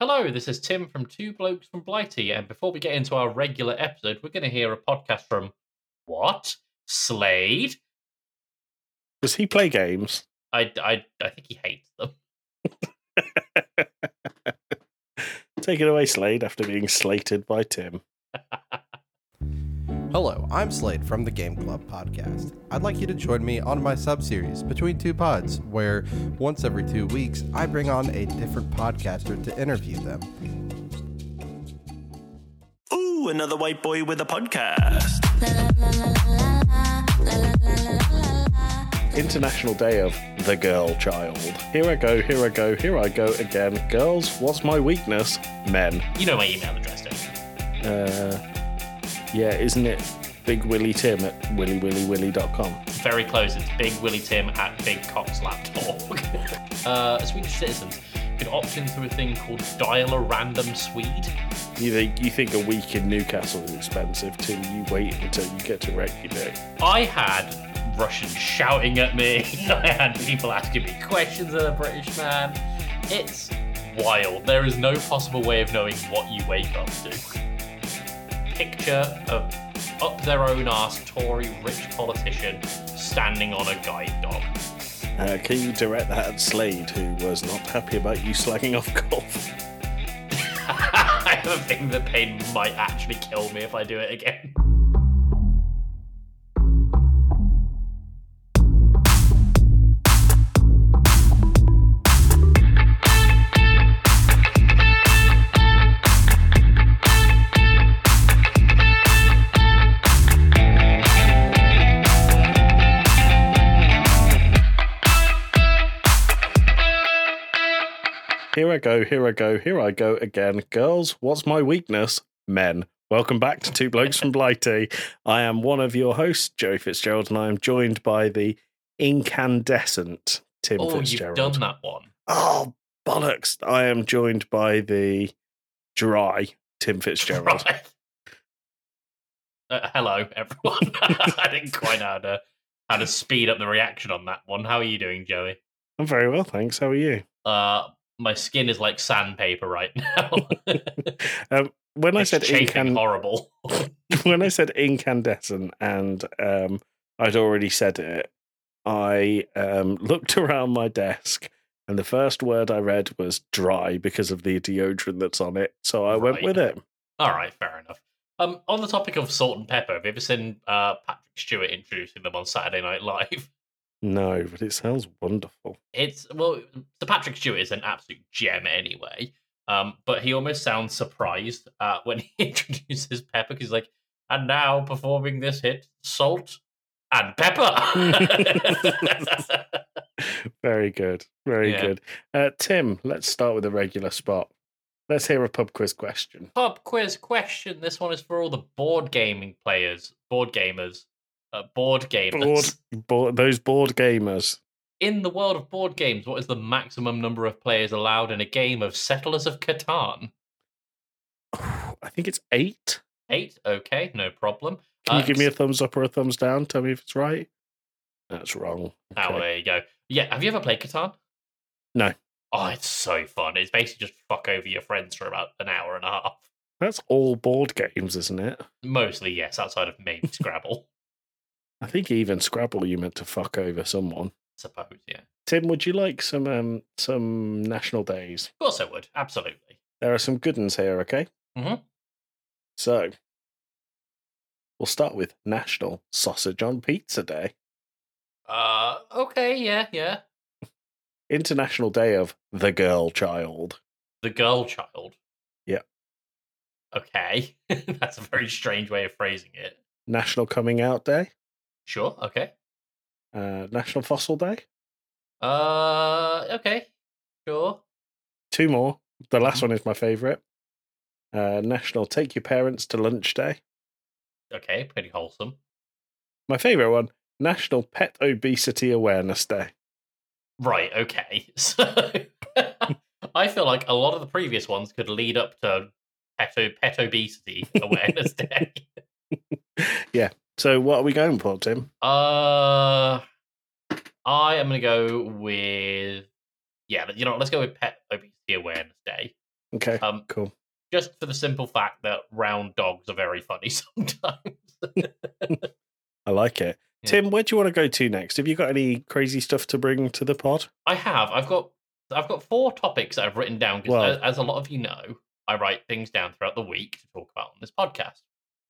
Hello, this is Tim from Two Blokes from Blighty, and before we get into our regular episode, we're going to hear a podcast from... What? Slade? Does he play games? I think he hates them. Take it away, Slade, after being slated by Tim. Hello, I'm Slade from the Game Club podcast. I'd like you to join me on my sub-series, Between Two Pods, where once every 2 weeks, I bring on a different podcaster to interview them. Ooh, another white boy with a podcast. International Day of the Girl Child. Here I go again. Girls, what's my weakness? Men. You know my email address, don't you? Yeah, isn't it bigwillytim at willywillywilly.com? Very close. It's bigwillytim at bigcockslap.org. Swedish citizens could opt into a thing called Dial a Random Swede. You think a week in Newcastle is expensive till you wait until you get to Reykjavik. I had Russians shouting at me. I had people asking me questions as a British man. It's wild. There is no possible way of knowing what you wake up to. Picture of up-their-own-arse Tory rich politician standing on a guide dog. Can you direct that at Slade, who was not happy about you slagging off golf? I have a thing that Paine might actually kill me if I do it again. Here I go again. Girls, what's my weakness? Men. Welcome back to Two Blokes from Blighty. I am one of your hosts, Joey Fitzgerald, and I am joined by the incandescent Tim Fitzgerald. Oh, you've done that one. Oh, bollocks. I am joined by the dry Tim Fitzgerald. Dry. Hello, everyone. I didn't quite know how to speed up the reaction on that one. How are you doing, Joey? I'm very well, thanks. How are you? My skin is like sandpaper right now. Horrible. When I said incandescent, and I'd already said it, I looked around my desk, and the first word I read was dry because of the deodorant that's on it. So I went with it. All right, fair enough. On the topic of salt and pepper, have you ever seen Patrick Stewart introducing them on Saturday Night Live? No, but it sounds wonderful. So Patrick Stewart is an absolute gem anyway, but he almost sounds surprised when he introduces pepper, because he's like, and now performing this hit, Salt and Pepper. Very good, very good. Tim, let's start with a regular spot. Let's hear a pub quiz question. This one is for all the board gamers. In the world of board games, what is the maximum number of players allowed in a game of Settlers of Catan? Oh, I think it's 8. 8? Okay, no problem. Can you give me a thumbs up or a thumbs down? Tell me if it's right. That's wrong. Okay. Oh, well, there you go. Yeah, have you ever played Catan? No. Oh, it's so fun. It's basically just fuck over your friends for about an hour and a half. That's all board games, isn't it? Mostly, yes, outside of maybe Scrabble. I think even Scrabble, you meant to fuck over someone. I suppose, yeah. Tim, would you like some national days? Of course I would, absolutely. There are some good ones here, okay? Mm-hmm. So, we'll start with National Sausage on Pizza Day. Okay, yeah. International Day of the Girl Child. The Girl Child? Yeah. Okay, that's a very strange way of phrasing it. National Coming Out Day. Sure, okay. National Fossil Day. Okay, sure. 2 more. The last one is my favourite. National Take Your Parents to Lunch Day. Okay, pretty wholesome. My favourite one, National Pet Obesity Awareness Day. Right, okay. So I feel like a lot of the previous ones could lead up to Pet Obesity Awareness Day. Yeah. So what are we going for, Tim? I am going to go with... Yeah, you know, let's go with Pet Obesity Awareness Day. Okay, cool. Just for the simple fact that round dogs are very funny sometimes. I like it. Yeah. Tim, where do you want to go to next? Have you got any crazy stuff to bring to the pod? I have. I've got four topics that I've written down because, as a lot of you know, I write things down throughout the week to talk about on this podcast.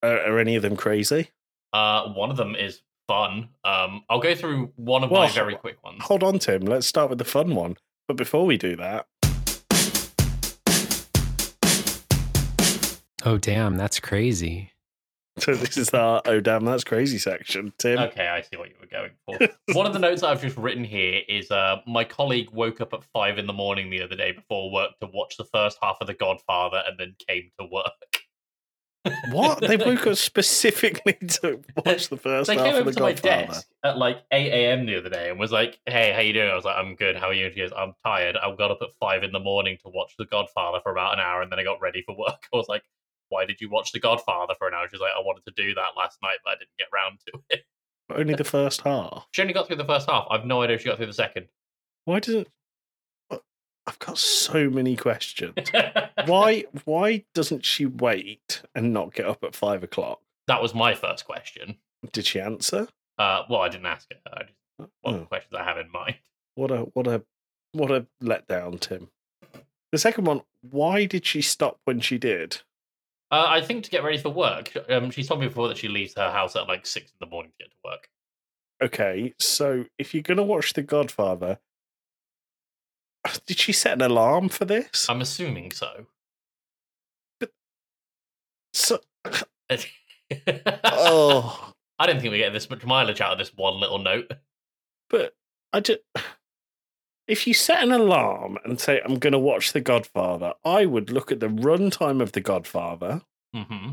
Are any of them crazy? One of them is fun. I'll go through one of my very quick ones. Hold on, Tim. Let's start with the fun one. But before we do that... Oh, damn, that's crazy. So this is our oh, damn, that's crazy section, Tim. Okay, I see what you were going for. One of the notes I've just written here is my colleague woke up at 5 a.m. the other day before work to watch the first half of The Godfather and then came to work. What? They woke up specifically to watch the first half of The Godfather? They came over to my desk at like 8 a.m. the other day and was like, hey, how you doing? I was like, I'm good, how are you? And she goes, I'm tired. I got up at 5 a.m. to watch The Godfather for about an hour and then I got ready for work. I was like, why did you watch The Godfather for an hour? She's like, I wanted to do that last night, but I didn't get round to it. Only the first half? She only got through the first half. I've no idea if she got through the second. Why does it... I've got so many questions. Why doesn't she wait and not get up at 5 o'clock? That was my first question. Did she answer? Well, I didn't ask her. I just, what questions I have in mind. What a letdown, Tim. The second one, why did she stop when she did? I think to get ready for work. She's told me before that she leaves her house at like 6 a.m. to get to work. Okay, so if you're going to watch The Godfather, did she set an alarm for this? I'm assuming so. Oh, I didn't think we get this much mileage out of this one little note. But I just... If you set an alarm and say, I'm going to watch The Godfather, I would look at the runtime of The Godfather mm-hmm.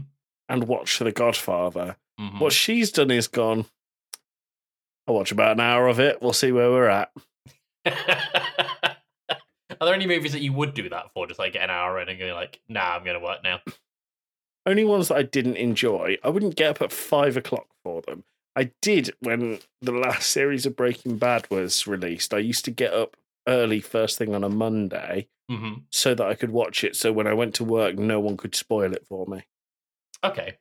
and watch The Godfather. Mm-hmm. What she's done is gone, I'll watch about an hour of it. We'll see where we're at. Are there any movies that you would do that for? Just like get an hour in and go like, nah, I'm going to work now. Only ones that I didn't enjoy. I wouldn't get up at 5 o'clock for them. I did when the last series of Breaking Bad was released. I used to get up early first thing on a Monday mm-hmm. so that I could watch it. So when I went to work, no one could spoil it for me. Okay.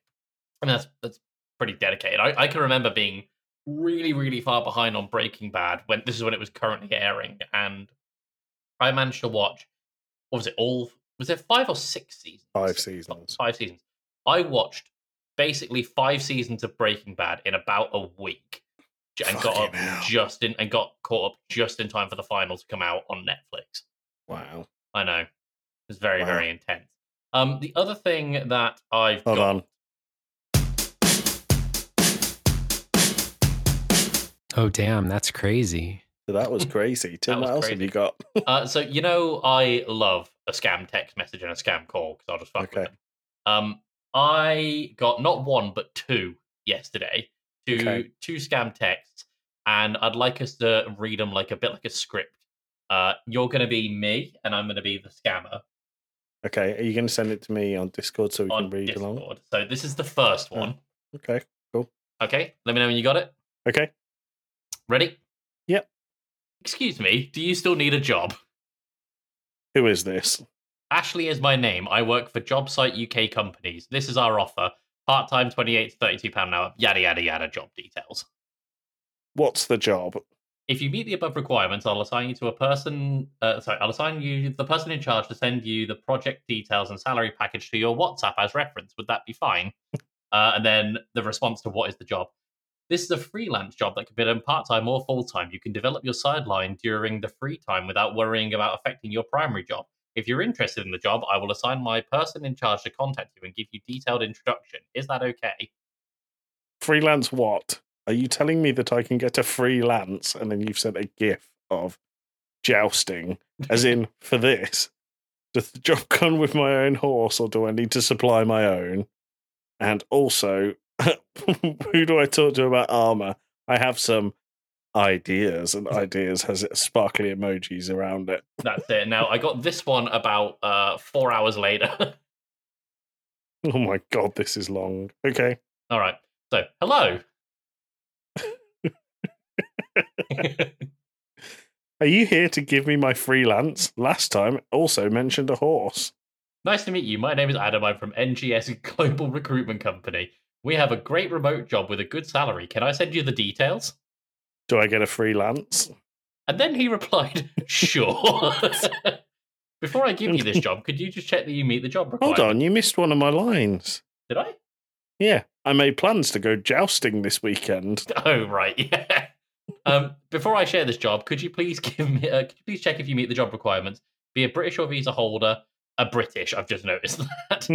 I mean, that's pretty dedicated. I can remember being really, really far behind on Breaking Bad when it was currently airing. And I managed to watch, what was it all? Was it 5 or 6 seasons? 5 seasons. 5 seasons. I watched basically 5 seasons of Breaking Bad in about a week and got caught up just in time for the finals to come out on Netflix. Wow. I know. It was very, very intense. The other thing that I've got... Oh, damn, that's crazy. So that was crazy. Tim, what else have you got? So, you know, I love a scam text message and a scam call because I'll just fuck with them. I got not one, but 2 yesterday. Two scam texts, and I'd like us to read them like a bit like a script. You're going to be me, and I'm going to be the scammer. Okay, are you going to send it to me on Discord so we can read along? So this is the first one. Oh, okay, cool. Okay, let me know when you got it. Okay. Ready? Yep. Excuse me, do you still need a job? Who is this? Ashley is my name. I work for JobSite UK Companies. This is our offer. Part-time, £28 to £32 an hour. Yada, yada, yada. Job details. What's the job? If you meet the above requirements, I'll assign you to a person... I'll assign you the person in charge to send you the project details and salary package to your WhatsApp as reference. Would that be fine? And then the response to what is the job. This is a freelance job that can be done part-time or full-time. You can develop your sideline during the free time without worrying about affecting your primary job. If you're interested in the job, I will assign my person in charge to contact you and give you detailed introduction. Is that okay? Freelance what? Are you telling me that I can get a freelance and then you've sent a gif of jousting, as in for this? Does the job come with my own horse or do I need to supply my own? And also, who do I talk to about armor? I have some... ideas has sparkly emojis around it. That's it. Now I got this one about 4 hours later. Oh my god, this is long. Okay. All right. So, hello. Are you here to give me my freelance? Last time it also mentioned a horse. Nice to meet you. My name is Adam. I'm from NGS Global Recruitment Company. We have a great remote job with a good salary. Can I send you the details? Do I get a freelance? And then he replied, sure. Before I give you this job, could you just check that you meet the job requirement? Hold on, you missed one of my lines. Did I? Yeah, I made plans to go jousting this weekend. Oh, right, yeah. Before I share this job, could you please check if you meet the job requirements? Be a British or visa holder. A British, I've just noticed that.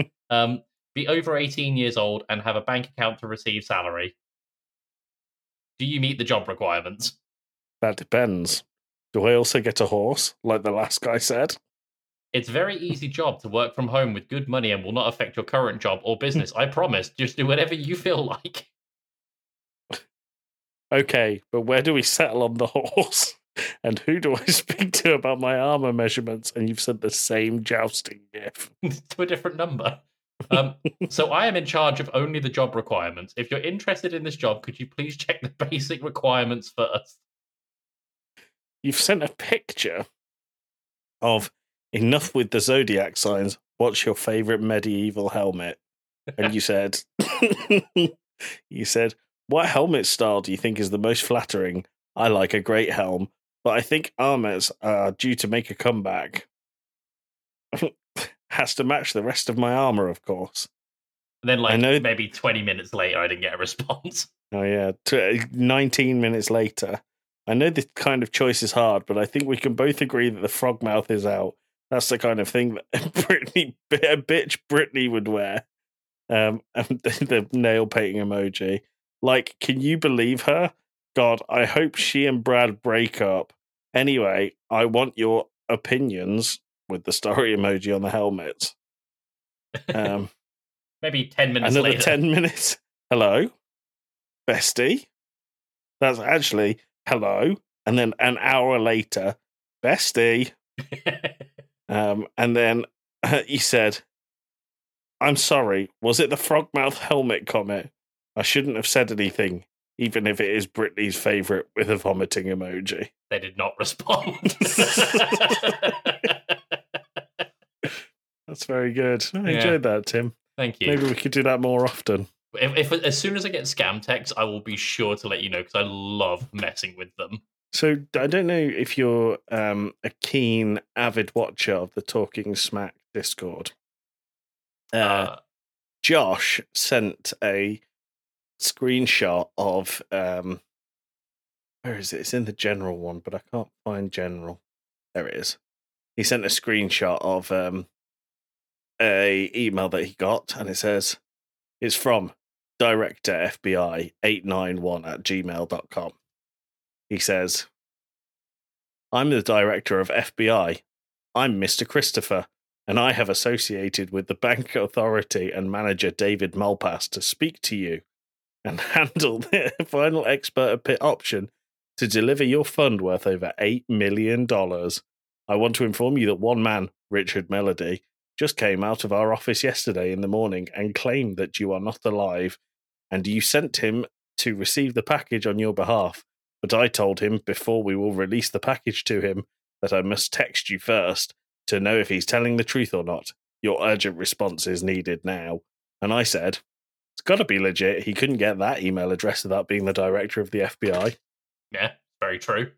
Be over 18 years old and have a bank account to receive salary. Do you meet the job requirements? That depends. Do I also get a horse, like the last guy said? It's a very easy job to work from home with good money and will not affect your current job or business. I promise. Just do whatever you feel like. Okay, but where do we settle on the horse? And who do I speak to about my armour measurements? And you've sent the same jousting gift. To a different number. So I am in charge of only the job requirements. If you're interested in this job, could you please check the basic requirements first? You've sent a picture of enough with the zodiac signs. What's your favourite medieval helmet? And you said, what helmet style do you think is the most flattering? I like a great helm, but I think armors are due to make a comeback. Has to match the rest of my armor, of course. And then, maybe 20 minutes later, I didn't get a response. Oh, yeah. 19 minutes later. I know this kind of choice is hard, but I think we can both agree that the frog mouth is out. That's the kind of thing that a bitch Britney would wear. And the nail painting emoji. Like, can you believe her? God, I hope she and Brad break up. Anyway, I want your opinions with the story emoji on the helmet. Maybe 10 minutes another later. 10 minutes. Hello, bestie. That's actually hello. And then an hour later, bestie. And then he said, I'm sorry. Was it the frogmouth helmet comment? I shouldn't have said anything. Even if it is Britney's favourite with a vomiting emoji. They did not respond. That's very good. I enjoyed that, Tim. Thank you. Maybe we could do that more often. If as soon as I get scam texts, I will be sure to let you know because I love messing with them. So I don't know if you're a keen, avid watcher of the Talking Smack Discord. Josh sent a screenshot of where is it? It's in the general one, but I can't find general. There it is. He sent a screenshot of a email that he got, and it says it's from director FBI891@gmail.com. He says, I'm the director of FBI. I'm Mr. Christopher. And I have associated with the bank authority and manager David Malpass to speak to you and handle the final expert option to deliver your fund worth over $8 million. I want to inform you that one man, Richard Melody, just came out of our office yesterday in the morning and claimed that you are not alive, and you sent him to receive the package on your behalf. But I told him before we will release the package to him that I must text you first to know if he's telling the truth or not. Your urgent response is needed now. And I said, it's got to be legit. He couldn't get that email address without being the director of the FBI. Yeah, very true.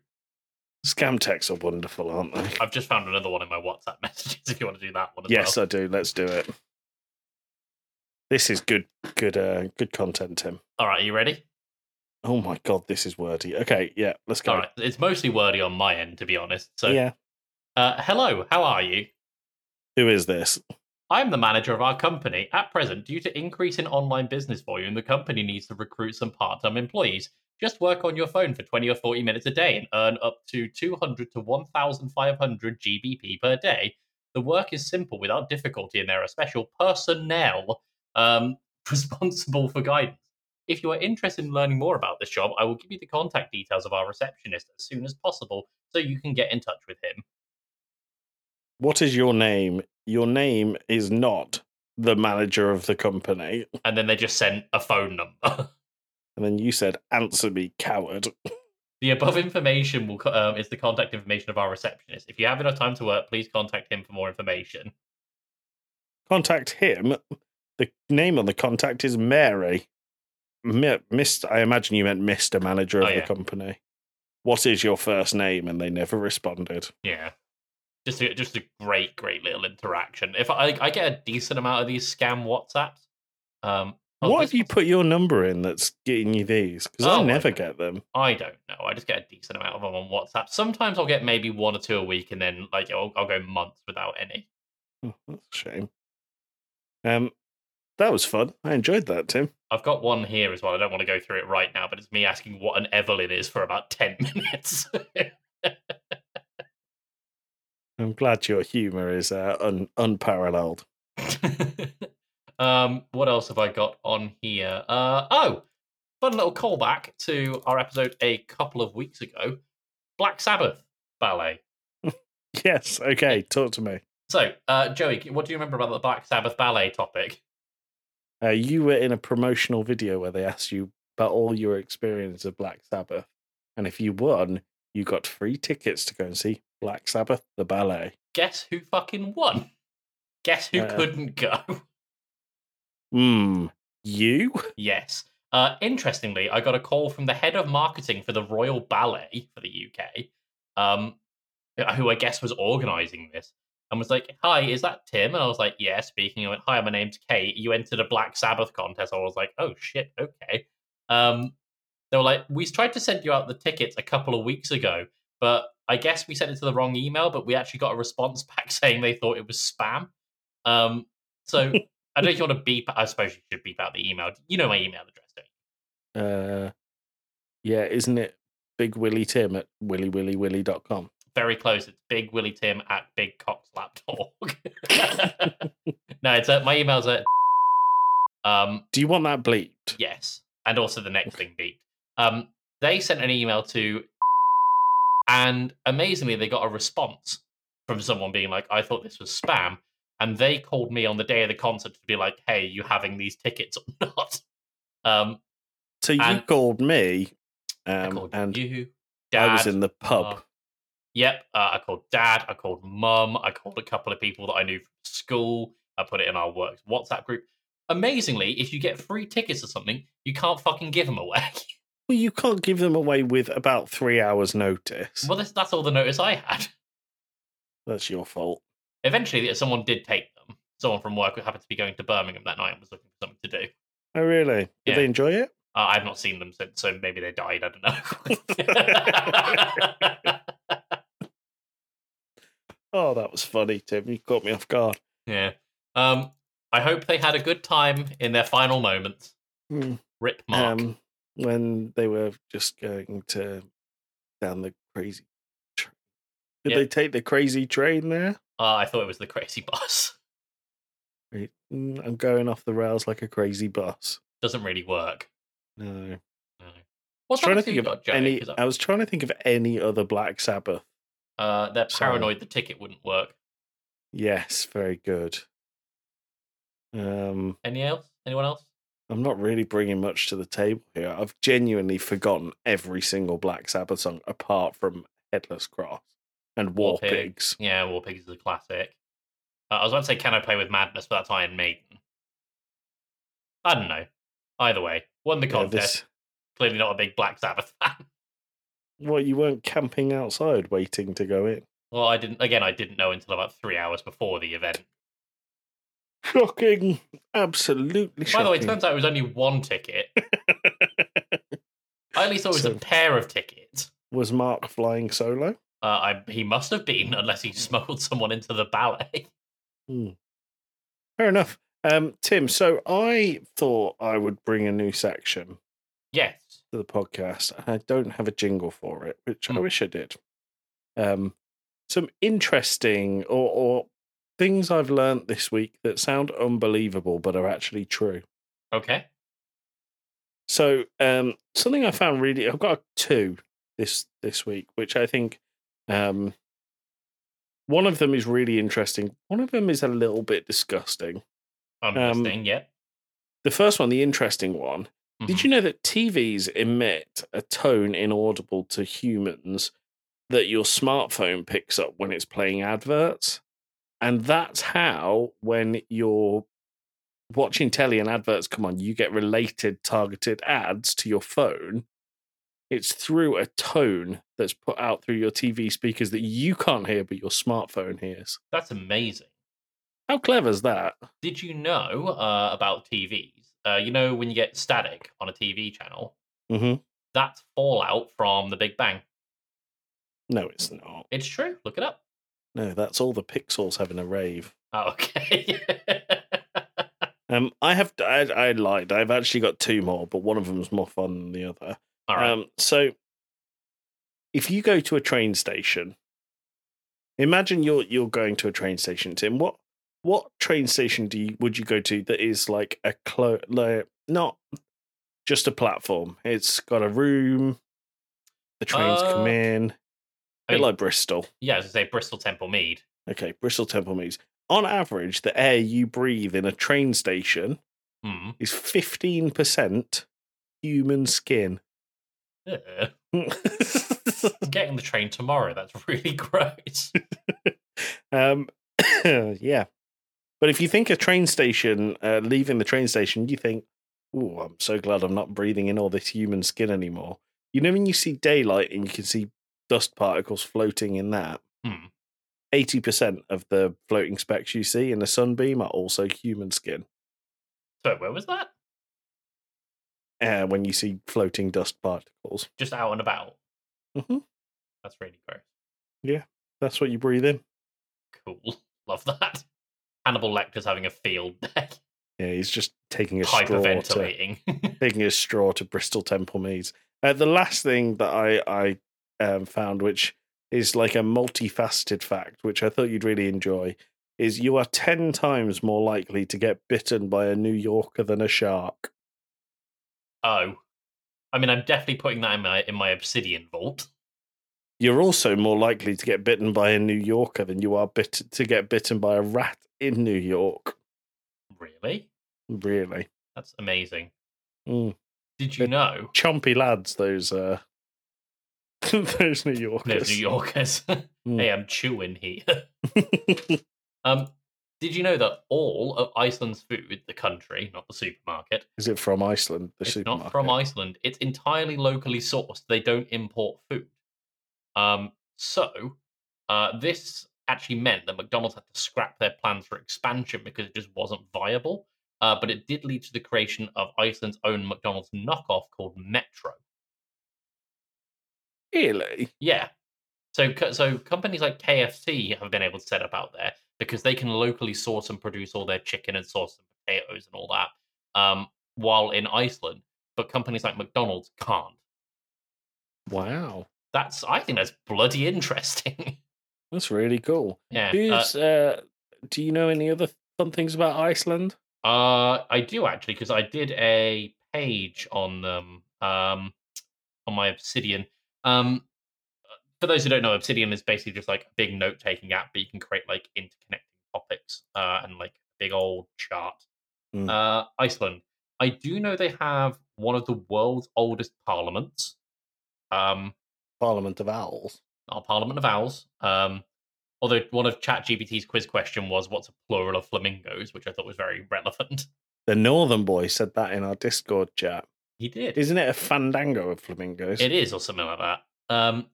Scam texts are wonderful, aren't they? I've just found another one in my WhatsApp messages if you want to do that one as well. Yes, I do. Let's do it. This is good content, Tim. All right, are you ready? Oh my God, this is wordy. Okay, yeah, let's go. All right, it's mostly wordy on my end, to be honest. So, yeah. Hello, how are you? Who is this? I'm the manager of our company. At present, due to increase in online business volume, the company needs to recruit some part-time employees. Just work on your phone for 20 or 40 minutes a day and earn up to 200 to 1,500 GBP per day. The work is simple without difficulty, and there are special personnel responsible for guidance. If you are interested in learning more about this job, I will give you the contact details of our receptionist as soon as possible so you can get in touch with him. What is your name? Your name is not the manager of the company. And then they just sent a phone number. And then you said, answer me, coward. The above information is the contact information of our receptionist. If you have enough time to work, please contact him for more information. Contact him. The name on the contact is Mary. I imagine you meant Mr. Manager of the company. What is your first name? And they never responded. Yeah. Just a great, great little interaction. If I get a decent amount of these scam WhatsApps. What if you put your number in that's getting you these? Because I never get them. I don't know. I just get a decent amount of them on WhatsApp. Sometimes I'll get maybe one or two a week, and then like I'll go months without any. Oh, that's a shame. That was fun. I enjoyed that, Tim. I've got one here as well. I don't want to go through it right now, but it's me asking what an Evelyn is for about 10 minutes. I'm glad your humour is unparalleled. What else have I got on here? Fun little callback to our episode a couple of weeks ago. Black Sabbath Ballet. Yes, okay, talk to me. So, Joey, what do you remember about the Black Sabbath Ballet topic? You were in a promotional video where they asked you about all your experience of Black Sabbath. And if you won, you got free tickets to go and see Black Sabbath, the ballet. Guess who fucking won? Guess who couldn't go? You? Yes. Interestingly, I got a call from the head of marketing for the Royal Ballet for the UK, who I guess was organising this, and was like, "Hi, is that Tim?" And I was like, "Yeah, speaking." I went, "Hi, my name's Kate. You entered a Black Sabbath contest." I was like, "Oh, shit, okay." They were like, "We tried to send you out the tickets a couple of weeks ago, but I guess we sent it to the wrong email, but we actually got a response back saying they thought it was spam." So... I don't know if you want to beep. I suppose you should beep out the email. You know my email address, don't you? Yeah, isn't it bigwillytim@willywillywilly.com? Very close. It's bigwillytim@bigcockslap.org. No, it's my email's at... Do you want that bleeped? Yes. And also the next thing beeped. They sent an email to... And amazingly, they got a response from someone being like, "I thought this was spam." And they called me on the day of the concert to be like, "Hey, you having these tickets or not?" So you called me, and you, Dad, I was in the pub. Yep, I called Dad, I called Mum, I called a couple of people that I knew from school. I put it in our work WhatsApp group. Amazingly, if you get free tickets or something, you can't fucking give them away. Well, you can't give them away with about 3 hours' notice. Well, that's all the notice I had. That's your fault. Eventually, someone did take them. Someone from work who happened to be going to Birmingham that night and was looking for something to do. Oh, really? Did they enjoy it? I've not seen them since, so maybe they died. I don't know. Oh, that was funny, Tim. You caught me off guard. Yeah. I hope they had a good time in their final moments. Mm. Rip Mark. When they were just going to down the crazy train. Did they take the crazy train there? I thought it was the crazy bus. I'm going off the rails like a crazy bus. Doesn't really work. No. I was trying to think of any other Black Sabbath. They're paranoid the ticket wouldn't work. Yes, very good. Any else? Anyone else? I'm not really bringing much to the table here. I've genuinely forgotten every single Black Sabbath song apart from Headless Cross. And War Pigs. Yeah, War Pigs is a classic. I was about to say, Can I Play With Madness, but that's Iron Maiden. I don't know. Either way, won the contest. Clearly not a big Black Sabbath fan. Well, you weren't camping outside waiting to go in. Well, I didn't know until about 3 hours before the event. Shocking. Absolutely shocking. By the way, it turns out it was only one ticket. I at least thought it was a pair of tickets. Was Mark flying solo? He must have been, unless he smuggled someone into the ballet. Fair enough. Tim, so I thought I would bring a new section to the podcast. I don't have a jingle for it, which I wish I did. Some interesting or things I've learned this week that sound unbelievable but are actually true. Okay. So something I found really... I've got two this week, which I think... one of them is really interesting. One of them is a little bit disgusting. The first one, the interesting one. Mm-hmm. Did you know that TVs emit a tone inaudible to humans that your smartphone picks up when it's playing adverts? And that's how, when you're watching telly and adverts come on, you get related targeted ads to your phone. It's through a tone that's put out through your TV speakers that you can't hear, but your smartphone hears. That's amazing. How clever is that? Did you know about TVs? You know when you get static on a TV channel? Mm-hmm. That's fallout from The Big Bang. No, it's not. It's true. Look it up. No, that's all the pixels having a rave. Oh, okay. I lied. I've actually got two more, but one of them's more fun than the other. All right. So if you go to a train station, imagine you're going to a train station, Tim. What train station would you go to that is like a not just a platform? It's got a room. The trains come in. I mean, like Bristol. Yeah, I was going to say Bristol Temple Mead. Okay, Bristol Temple Mead. On average, the air you breathe in a train station is 15% human skin. Yeah. Getting the train tomorrow, that's really gross. Yeah. But if you think a train station, leaving the train station, you think, oh, I'm so glad I'm not breathing in all this human skin anymore. You know when you see daylight and you can see dust particles floating in that, 80% of the floating specks you see in a sunbeam are also human skin. So where was that? When you see floating dust particles. Just out and about? Mm-hmm. That's really gross. Yeah, that's what you breathe in. Cool. Love that. Hannibal Lecter's having a field day. Yeah, he's just taking a straw. Hyperventilating. Taking a straw to Bristol Temple Meads. The last thing that I found, which is like a multifaceted fact, which I thought you'd really enjoy, is you are 10 times more likely to get bitten by a New Yorker than a shark. Oh. I mean, I'm definitely putting that in my Obsidian vault. You're also more likely to get bitten by a New Yorker than you are to get bitten by a rat in New York. Really? Really. That's amazing. Mm. Did you know? Chompy lads, those... those New Yorkers. Hey, I'm chewing here. Did you know that all of Iceland's food, the country, not the supermarket... Is it from Iceland, it's supermarket? It's not from Iceland. It's entirely locally sourced. They don't import food. So this actually meant that McDonald's had to scrap their plans for expansion because it just wasn't viable. But it did lead to the creation of Iceland's own McDonald's knockoff called Metro. Really? Yeah. So companies like KFC have been able to set up out there because they can locally source and produce all their chicken and sauce and potatoes and all that while in Iceland. But companies like McDonald's can't. Wow. I think that's bloody interesting. That's really cool. Yeah. Do you know any other fun things about Iceland? I do, actually, because I did a page on them on my Obsidian. For those who don't know, Obsidian is basically just like a big note-taking app, but you can create like interconnecting topics and like a big old chart. Mm. Iceland. I do know they have one of the world's oldest parliaments. Parliament of Owls. Our Parliament of Owls. Although one of ChatGPT's quiz question was, what's a plural of flamingos, which I thought was very relevant. The Northern boy said that in our Discord chat. He did. Isn't it a fandango of flamingos? It is, or something like that.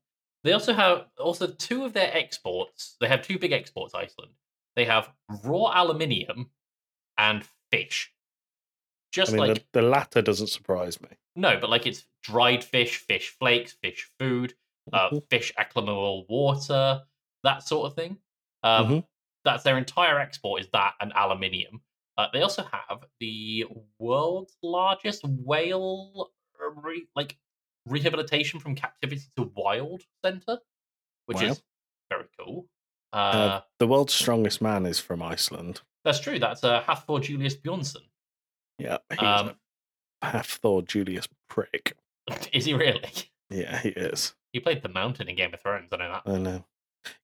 They also have two of their exports. They have two big exports, Iceland. They have raw aluminium and fish. The latter doesn't surprise me. No, but like it's dried fish, fish flakes, fish food, fish acclimatable water, that sort of thing. That's their entire export is that and aluminium. They also have the world's largest whale rehabilitation from captivity to wild centre, which is very cool. The world's strongest man is from Iceland. That's true. That's Hafþór Júlíus Björnsson. Yeah, he's a Hafþór Júlíus prick. Is he really? Yeah, he is. He played the Mountain in Game of Thrones, I know that. I know.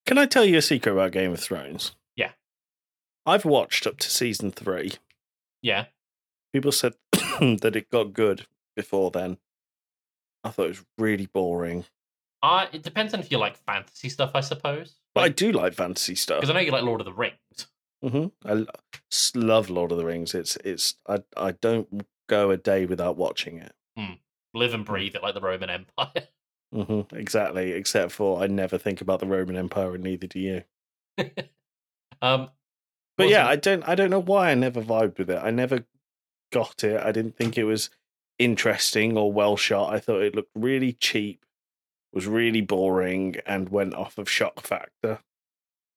Can I tell you a secret about Game of Thrones? Yeah. I've watched up to season 3. Yeah. People said that it got good before then. I thought it was really boring. It depends on if you like fantasy stuff, I suppose. But I do like fantasy stuff. Because I know you like Lord of the Rings. Mm-hmm. I love Lord of the Rings. I don't go a day without watching it. Mm. Live and breathe it like the Roman Empire. Mm-hmm. Exactly, except for I never think about the Roman Empire, and neither do you. But yeah, I don't know why I never vibed with it. I never got it. I didn't think it was interesting or well shot. I thought it looked really cheap, was really boring, and went off of shock factor.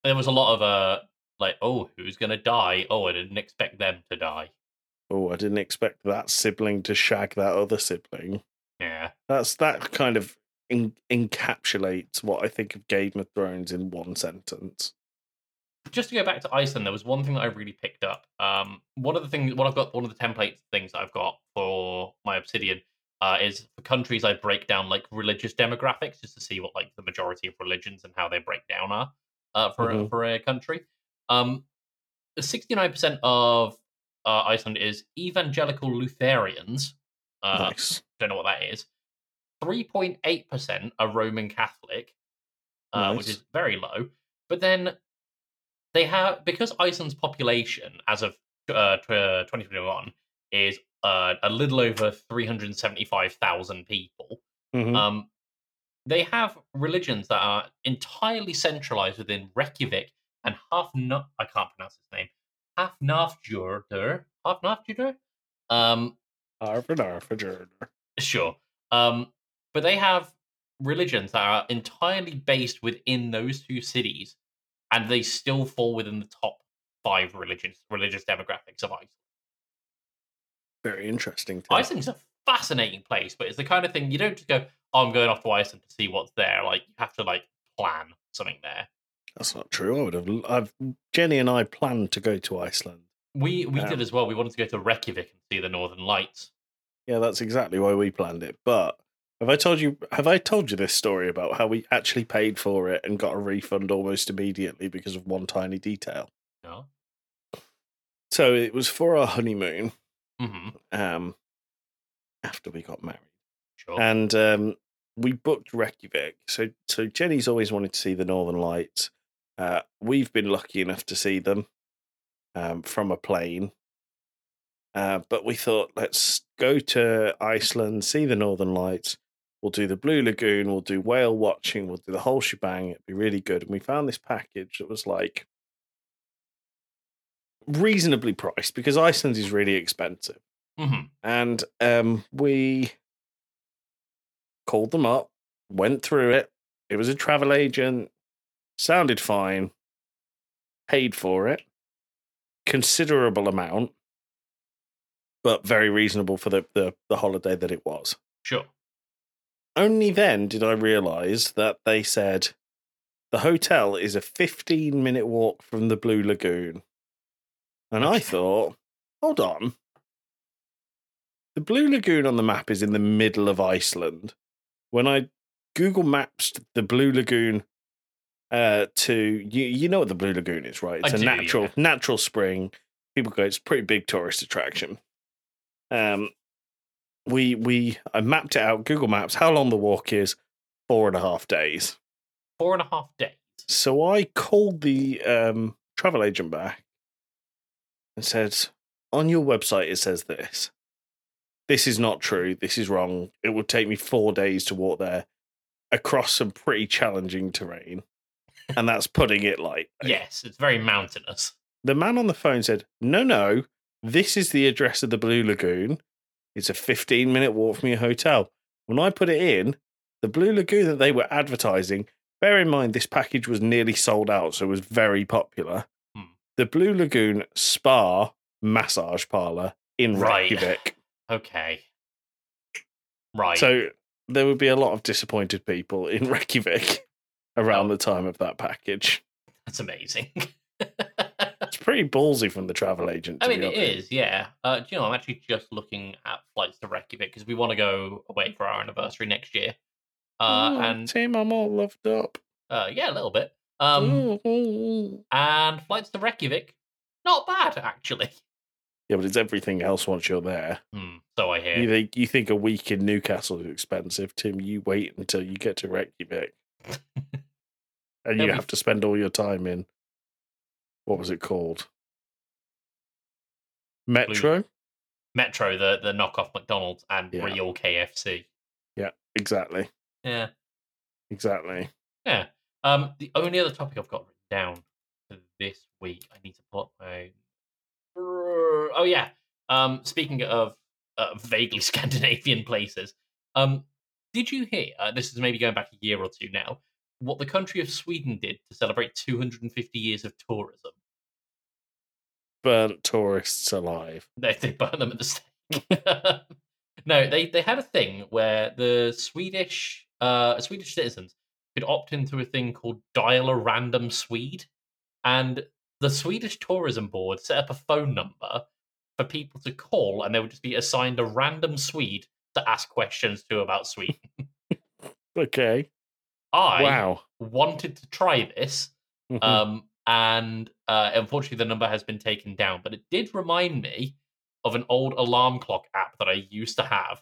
There was a lot of who's going to die? Oh, I didn't expect them to die. Oh, I didn't expect that sibling to shag that other sibling. Yeah. That kind of encapsulates what I think of Game of Thrones in one sentence. Just to go back to Iceland, there was one thing that I really picked up. One of the template things that I've got for my Obsidian is for countries I break down like religious demographics just to see what like the majority of religions and how they break down are for a country. 69% of Iceland is evangelical Lutherans. Nice. Don't know what that is. 3.8% are Roman Catholic, nice. Which is very low. But then they have, because Iceland's population as of 2021 is a little over 375,000 people. Mm-hmm. They have religions that are entirely centralized within Reykjavik. And I can't pronounce his name. Hafnarfjörður? Hafnarfjörður. Sure. But they have religions that are entirely based within those two cities, and they still fall within the top five religious demographics of Iceland. Very interesting. Iceland's a fascinating place, but it's the kind of thing you don't just go, oh, I'm going off to Iceland to see what's there. Like, you have to plan something there. That's not true. Jenny and I planned to go to Iceland. We did as well. We wanted to go to Reykjavik and see the Northern Lights. Yeah, that's exactly why we planned it. But have I told you this story about how we actually paid for it and got a refund almost immediately because of one tiny detail? No. So it was for our honeymoon. Mm-hmm. After we got married. Sure. And we booked Reykjavik. So Jenny's always wanted to see the Northern Lights. We've been lucky enough to see them from a plane. But we thought, let's go to Iceland, see the Northern Lights. We'll do the Blue Lagoon. We'll do whale watching. We'll do the whole shebang. It'd be really good. And we found this package that was reasonably priced because Iceland is really expensive. Mm-hmm. And we called them up, went through it. It was a travel agent. Sounded fine, paid for it, considerable amount, but very reasonable for the holiday that it was. Sure. Only then did I realise that they said the hotel is a 15-minute walk from the Blue Lagoon. And I thought, hold on. The Blue Lagoon on the map is in the middle of Iceland. When I Google Maps the Blue Lagoon you know what the Blue Lagoon is, right? It's natural spring. People go, it's a pretty big tourist attraction. I mapped it out, Google Maps, how long the walk is, 4.5 days. 4.5 days. So I called the travel agent back and said, on your website it says this. This is not true, this is wrong. It will take me 4 days to walk there across some pretty challenging terrain. And that's putting it lightly. Yes, it's very mountainous. The man on the phone said, no, this is the address of the Blue Lagoon. It's a 15-minute walk from your hotel. When I put it in, the Blue Lagoon that they were advertising, bear in mind this package was nearly sold out, so it was very popular. Hmm. The Blue Lagoon Spa Massage Parlour in Reykjavik. Okay. Right. So there would be a lot of disappointed people in Reykjavik around the time of that package. That's amazing. It's pretty ballsy from the travel agent. I mean, it is, yeah. I'm actually just looking at flights to Reykjavik because we want to go away for our anniversary next year. Tim, I'm all loved up. Yeah, a little bit. And flights to Reykjavik, not bad, actually. Yeah, but it's everything else once you're there. So I hear. You think a week in Newcastle is expensive, Tim. You wait until you get to Reykjavik. and you have to spend all your time in, what was it called? Metro? Metro, the knockoff McDonald's and real KFC. Yeah, exactly. Yeah. Exactly. Yeah. The only other topic I've got written down for this week, I need to pull up my... Oh, yeah. Speaking of vaguely Scandinavian places, did you hear, this is maybe going back a year or two now, what the country of Sweden did to celebrate 250 years of tourism? Burnt tourists alive. They burnt them at the stake. No, they had a thing where the Swedish citizens could opt into a thing called Dial a Random Swede, and the Swedish Tourism Board set up a phone number for people to call, and they would just be assigned a random Swede to ask questions to about Sweden. Okay. I wanted to try this, and unfortunately the number has been taken down, but it did remind me of an old alarm clock app that I used to have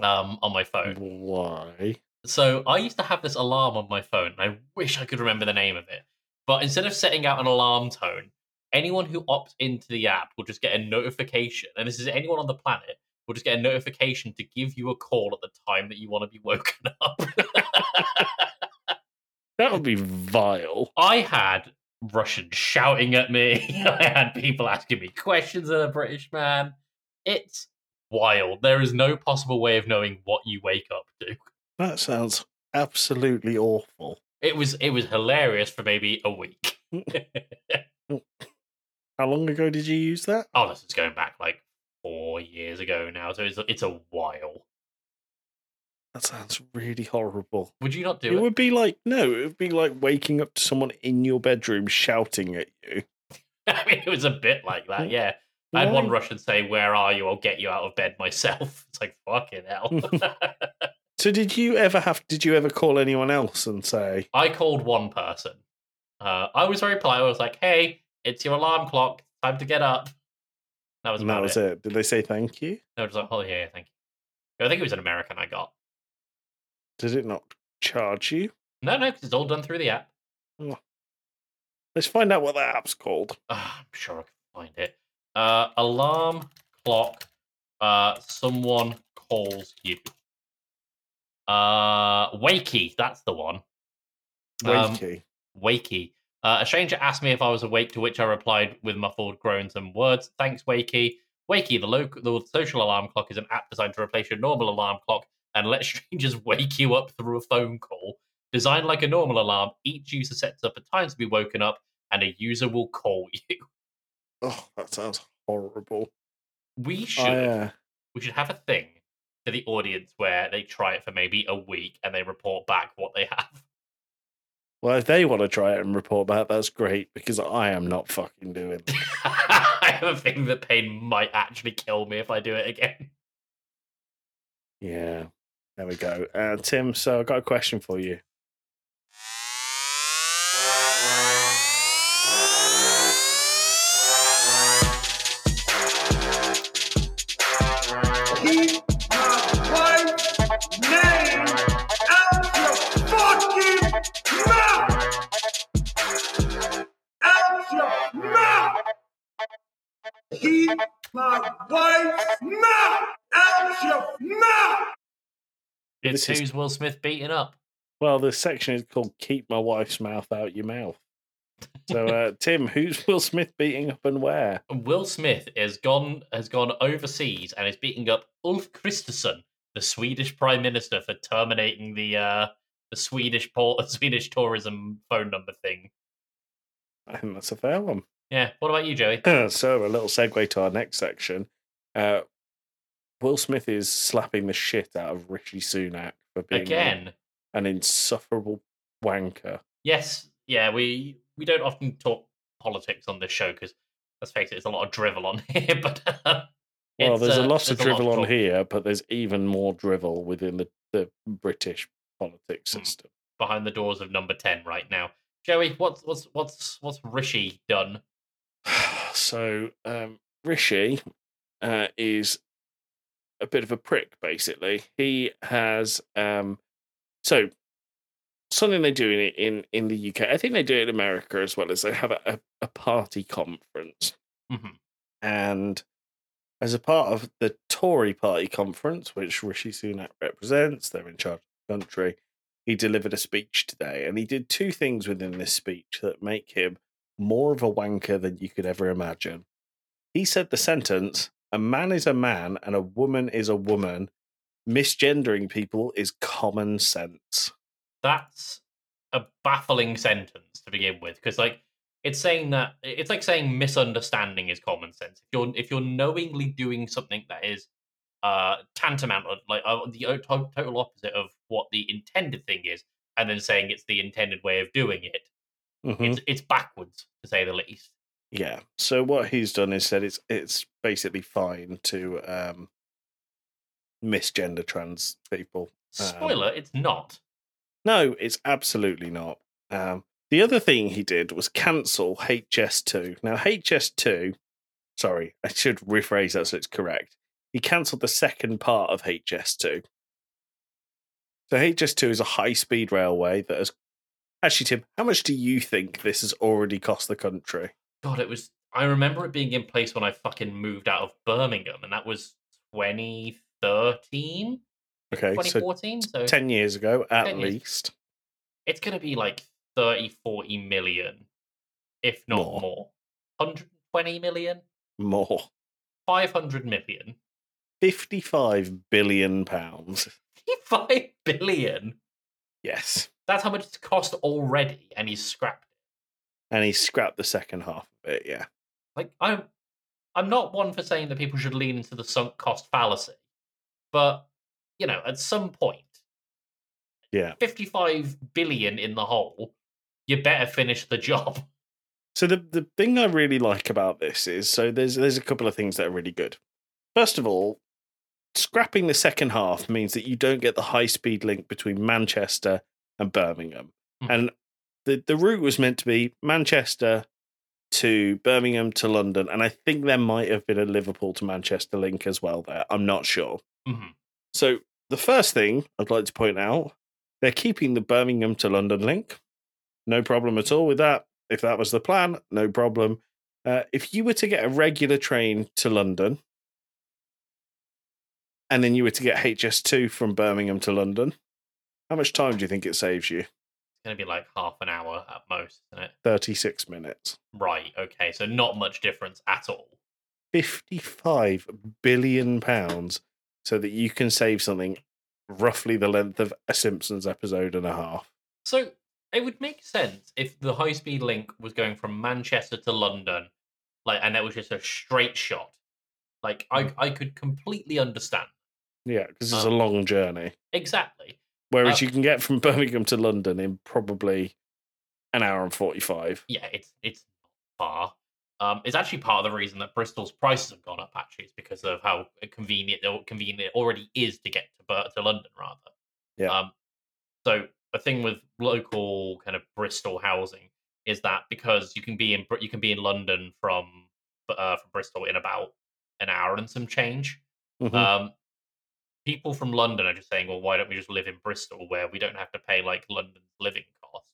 on my phone. Why? So I used to have this alarm on my phone, and I wish I could remember the name of it. But instead of setting out an alarm tone, anyone who opts into the app will just get a notification, and this is anyone on the planet, will just get a notification to give you a call at the time that you want to be woken up. That would be vile. I had Russians shouting at me. I had people asking me questions as a British man. It's wild. There is no possible way of knowing what you wake up to. That sounds absolutely awful. It was hilarious for maybe a week. How long ago did you use that? Oh, this is going back like 4 years ago now, so it's a while. That sounds really horrible. Would you not do it? It would be like, no, it would be like waking up to someone in your bedroom shouting at you. I mean, it was a bit like that, yeah. I had one Russian say, "Where are you? I'll get you out of bed myself." It's like, fucking hell. So did you ever call anyone else and say... I called one person. I was very polite. I was like, "Hey, it's your alarm clock. Time to get up." That was it. Did they say thank you? No, just like, "Oh yeah, thank you." I think it was an American I got. Did it not charge you? No, because it's all done through the app. Oh. Let's find out what that app's called. I'm sure I can find it. Alarm clock. Someone calls you. Wakey. That's the one. Wakey. A stranger asked me if I was awake, to which I replied with muffled groans and words, "Thanks, Wakey." Wakey, the social alarm clock, is an app designed to replace your normal alarm clock and let strangers wake you up through a phone call. Designed like a normal alarm, each user sets up a time to be woken up, and a user will call you. Oh, that sounds horrible. We should have a thing for the audience where they try it for maybe a week and they report back what they have. Well, if they want to try it and report back, that's great, because I am not fucking doing it. I have a thing that Paine might actually kill me if I do it again. Yeah, there we go. Tim, so I've got a question for you. Keep my wife's mouth out your mouth! It's who's Will Smith beating up. Well, this section is called "Keep My Wife's Mouth Out Your Mouth." So, Tim, who's Will Smith beating up and where? Will Smith has gone overseas and is beating up Ulf Kristersson, the Swedish Prime Minister, for terminating the Swedish tourism phone number thing. I think that's a fair one. Yeah, what about you, Joey? So, a little segue to our next section. Will Smith is slapping the shit out of Rishi Sunak for being an insufferable wanker. Yes, yeah, we don't often talk politics on this show because, let's face it, it's a lot of drivel on here. But there's a lot of drivel on here, but there's even more drivel within the British politics system. Behind the doors of Number 10 right now. Joey, what's Rishi done? So, Rishi is a bit of a prick, basically. He has... so, something they do in the UK. I think they do it in America as well, as they have a party conference. Mm-hmm. And as a part of the Tory party conference, which Rishi Sunak represents, they're in charge of the country, he delivered a speech today, and he did two things within this speech that make him more of a wanker than you could ever imagine. He said the sentence, "A man is a man and a woman is a woman. Misgendering people is common sense." That's a baffling sentence to begin with, because like it's saying that it's like saying misunderstanding is common sense. If you're knowingly doing something that is tantamount or like the total opposite of what the intended thing is, and then saying it's the intended way of doing it, mm-hmm. it's backwards to say the least. Yeah. So what he's done is said it's basically fine to misgender trans people. Spoiler: it's not. No, it's absolutely not. The other thing he did was cancel HS2. Now, HS2, sorry, I should rephrase that so it's correct. He cancelled the second part of HS2. So HS2 is a high-speed railway that has... Actually, Tim, how much do you think this has already cost the country? God, it was... I remember it being in place when I fucking moved out of Birmingham, and that was 2013? Okay, 2014, so 10 years ago, at least. It's going to be like 30, 40 million, if not more. 120 million? More. 500 million. £55 billion. £55 billion? Yes. That's how much it's cost already, and he's scrapped it. And he scrapped the second half of it, yeah. Like, I'm not one for saying that people should lean into the sunk cost fallacy, but, you know, at some point, yeah, 55 billion in the hole, you better finish the job. So the thing I really like about this is, so there's a couple of things that are really good. First of all, scrapping the second half means that you don't get the high-speed link between Manchester and Birmingham. Mm-hmm. And the route was meant to be Manchester to Birmingham to London, and I think there might have been a Liverpool to Manchester link as well there. I'm not sure. Mm-hmm. So the first thing I'd like to point out, they're keeping the Birmingham to London link. No problem at all with that. If that was the plan, no problem. If you were to get a regular train to London, and then you were to get HS2 from Birmingham to London, how much time do you think it saves you? It's going to be like half an hour at most, isn't it? 36 minutes. Right, okay, so not much difference at all. £55 billion so that you can save something roughly the length of a Simpsons episode and a half. So it would make sense if the high-speed link was going from Manchester to London, like, and that was just a straight shot. Like, I could completely understand. Yeah, because it's a long journey. Exactly. Whereas you can get from Birmingham to London in probably an hour and 45. Yeah, it's far. It's actually part of the reason that Bristol's prices have gone up, actually. It's because of how convenient it already is to get to London, rather. Yeah. So the thing with local kind of Bristol housing is that because you can be in London from Bristol in about an hour and some change. Mm-hmm. People from London are just saying, well, why don't we just live in Bristol where we don't have to pay like London's living cost,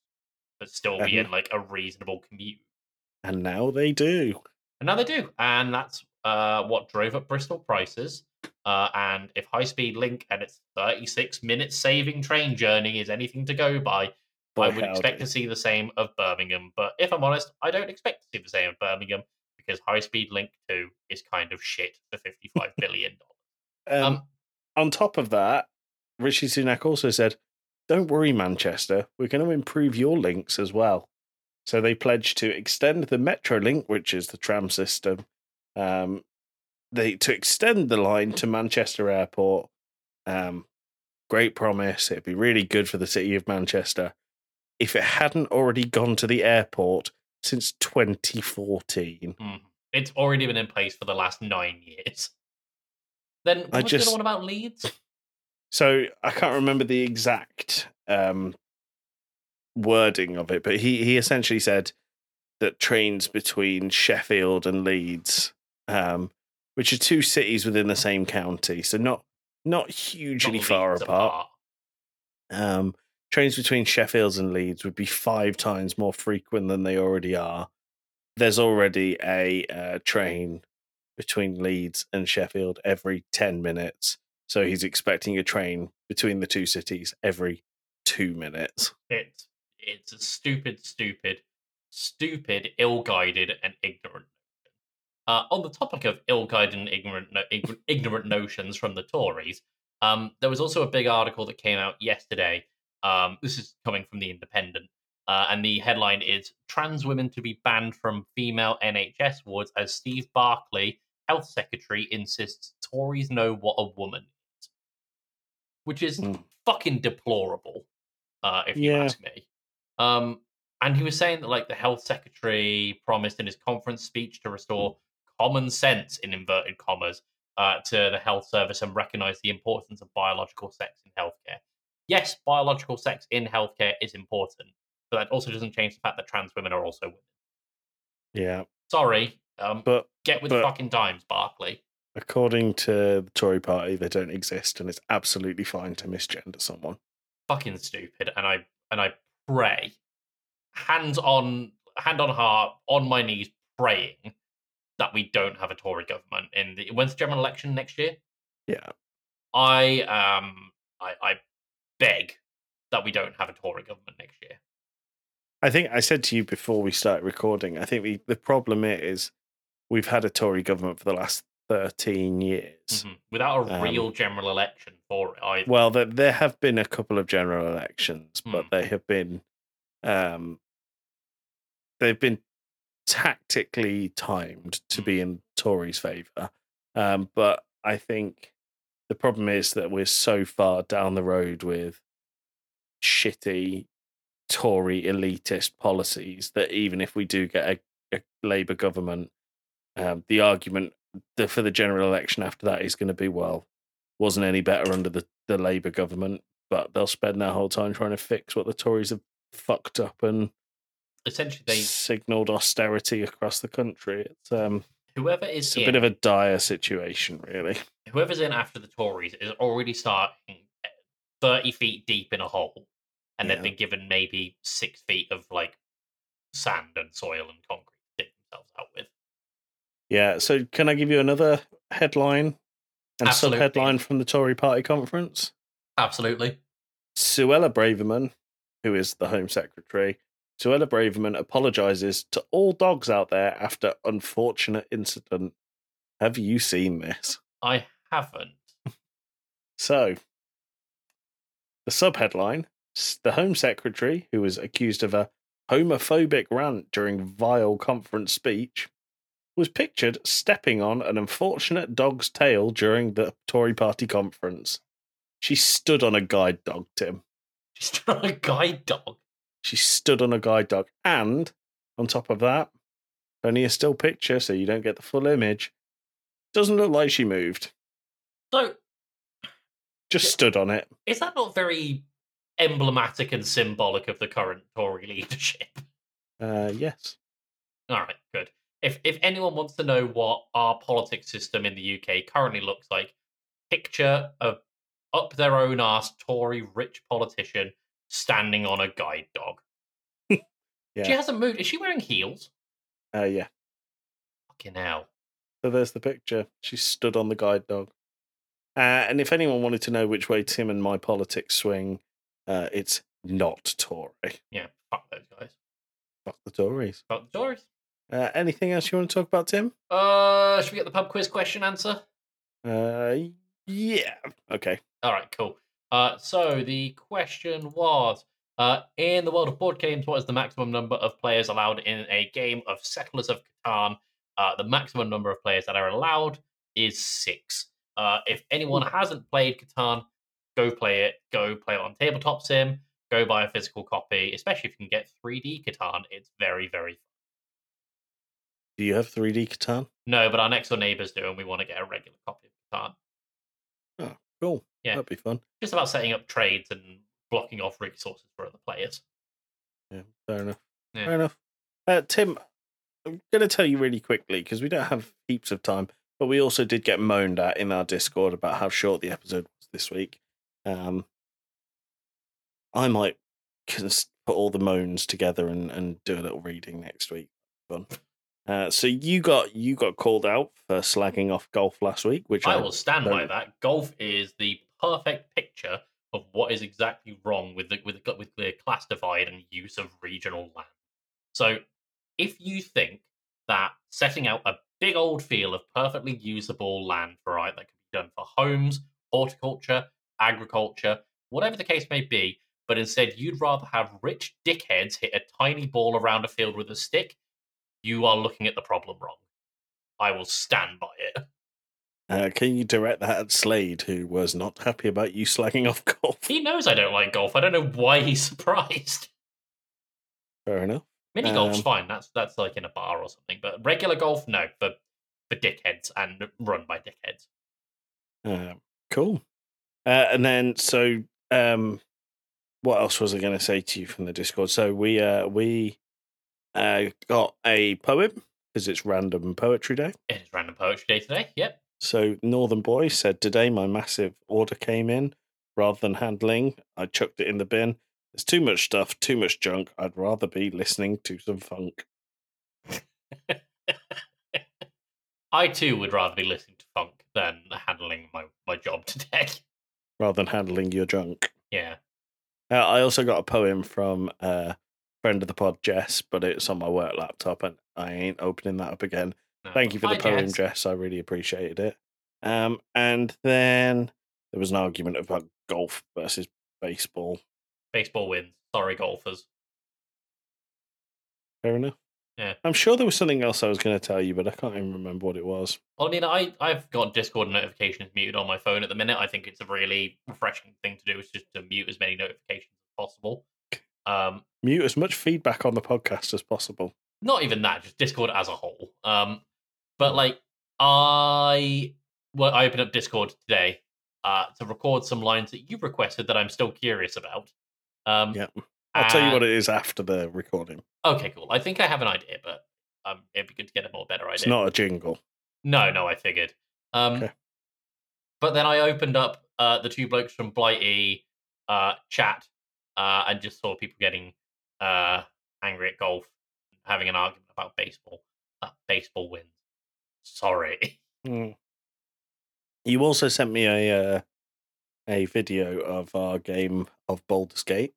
but still be in like a reasonable commute. And now they do. And that's what drove up Bristol prices. And if high-speed link and its 36-minute saving train journey is anything to go by, I would expect to see the same of Birmingham. But if I'm honest, I don't expect to see the same of Birmingham because high-speed link 2 is kind of shit for $55 billion. On top of that, Rishi Sunak also said, don't worry, Manchester, we're going to improve your links as well. So they pledged to extend the Metro link, which is the tram system, to extend the line to Manchester Airport. Great promise. It'd be really good for the city of Manchester if it hadn't already gone to the airport since 2014. It's already been in place for the last 9 years. Then what's the one about Leeds? So I can't remember the exact wording of it, but he essentially said that trains between Sheffield and Leeds, which are two cities within the same county, so not hugely far apart. Trains between Sheffield and Leeds would be 5 times more frequent than they already are. There's already a train between Leeds and Sheffield every 10 minutes. So he's expecting a train between the two cities every 2 minutes. It's a stupid, ill-guided and ignorant. On the topic of ill-guided and ignorant notions from the Tories, there was also a big article that came out yesterday. This is coming from The Independent. And the headline is, Trans Women to be Banned from Female NHS Wards as Steve Barclay, Health Secretary, insists Tories know what a woman is. Which is fucking deplorable, if you ask me. And he was saying that, like, the Health Secretary promised in his conference speech to restore common sense, in inverted commas, to the health service and recognise the importance of biological sex in healthcare. Yes, biological sex in healthcare is important, but that also doesn't change the fact that trans women are also women. Yeah. Sorry, but get with the fucking times, Barclay. According to the Tory party, they don't exist, and it's absolutely fine to misgender someone. Fucking stupid, and I pray, hand on heart, on my knees, praying that we don't have a Tory government in the when's the general election next year? Yeah. I beg that we don't have a Tory government next year. I think I said to you before we started recording, I think the problem is we've had a Tory government for the last 13 years. Mm-hmm. Without a real general election for it either. Well, there have been a couple of general elections, but they have been they've been tactically timed to be in Tories' favour. But I think the problem is that we're so far down the road with shitty Tory elitist policies that even if we do get a Labour government, the argument for the general election after that is going to be, well, wasn't any better under the Labour government, but they'll spend their whole time trying to fix what the Tories have fucked up and essentially they signalled austerity across the country. It's whoever is it's a bit of a dire situation, really. Whoever's in after the Tories is already starting 30 feet deep in a hole. And they've been given maybe 6 feet of, like, sand and soil and concrete to dig themselves out with. Yeah, so can I give you another headline and sub-headline from the Tory party conference? Absolutely. Suella Braverman, who is the Home Secretary, Suella Braverman apologises to all dogs out there after unfortunate incident. Have you seen this? I haven't. So, the sub-headline. The Home Secretary, who was accused of a homophobic rant during vile conference speech, was pictured stepping on an unfortunate dog's tail during the Tory party conference. She stood on a guide dog, Tim. She stood on a guide dog? She stood on a guide dog. And, on top of that, only a still picture, so you don't get the full image, doesn't look like she moved. So... just stood on it. Is that not very... emblematic and symbolic of the current Tory leadership? Yes. All right, good. If anyone wants to know what our politics system in the UK currently looks like, picture a up their own arse Tory rich politician standing on a guide dog. She hasn't moved. Is she wearing heels? Yeah. Fucking hell. So there's the picture. She stood on the guide dog. And if anyone wanted to know which way Tim and my politics swing, it's not Tory. Yeah, fuck those guys. Fuck the Tories. Fuck the Tories. Anything else you want to talk about, Tim? Should we get the pub quiz question answer? Yeah. Okay. All right, cool. So the question was, in the world of board games, what is the maximum number of players allowed in a game of Settlers of Catan? The maximum number of players that are allowed is 6. If anyone hasn't played Catan, go play it. Go play it on Tabletop Sim. Go buy a physical copy, especially if you can get 3D Catan. It's very, very fun. Do you have 3D Catan? No, but our next door neighbours do, and we want to get a regular copy of Catan. Oh, cool. Yeah. That'd be fun. Just about setting up trades and blocking off resources for other players. Yeah, fair enough. Yeah. Fair enough. Tim, I'm going to tell you really quickly, because we don't have heaps of time, but we also did get moaned at in our Discord about how short the episode was this week. I might can put all the moans together and do a little reading next week. Fun. So you got called out for slagging off golf last week, which I will stand by that. Golf is the perfect picture of what is exactly wrong with the class divide and use of regional land. So if you think that setting out a big old field of perfectly usable land for right that can be done for homes, horticulture, agriculture, whatever the case may be, but instead you'd rather have rich dickheads hit a tiny ball around a field with a stick, you are looking at the problem wrong. I will stand by it. Can you direct that at Slade, who was not happy about you slagging off golf? He knows I don't like golf. I don't know why he's surprised. Fair enough. Mini golf's fine. That's like in a bar or something. But regular golf, no, for dickheads and run by dickheads. Cool. And then so, what else was I going to say to you from the Discord? So we got a poem because it's Random Poetry Day. It is Random Poetry Day today. Yep. So Northern Boy said, today my massive order came in. Rather than handling, I chucked it in the bin. There's too much stuff, too much junk. I'd rather be listening to some funk. I too would rather be listening to funk than handling my job today. Rather than handling your junk. Yeah. I also got a poem from a friend of the pod, Jess, but it's on my work laptop and I ain't opening that up again. No. Thank you for the poem, Jess. I really appreciated it. And then there was an argument about golf versus baseball. Baseball wins. Sorry, golfers. Fair enough. Yeah. I'm sure there was something else I was going to tell you, but I can't even remember what it was. I mean, I've got Discord notifications muted on my phone at the minute. I think it's a really refreshing thing to do is just to mute as many notifications as possible. Mute as much feedback on the podcast as possible. Not even that, just Discord as a whole. But like, I opened up Discord today to record some lines that you requested that I'm still curious about. Yeah, I'll tell you what it is after the recording. Okay, cool. I think I have an idea, but it'd be good to get a more better idea. It's not a jingle. No, I figured. Okay. But then I opened up the Two Blokes from Blighty chat and just saw people getting angry at golf, having an argument about baseball. Baseball wins. Sorry. Mm. You also sent me a video of our game of Baldur's Gate.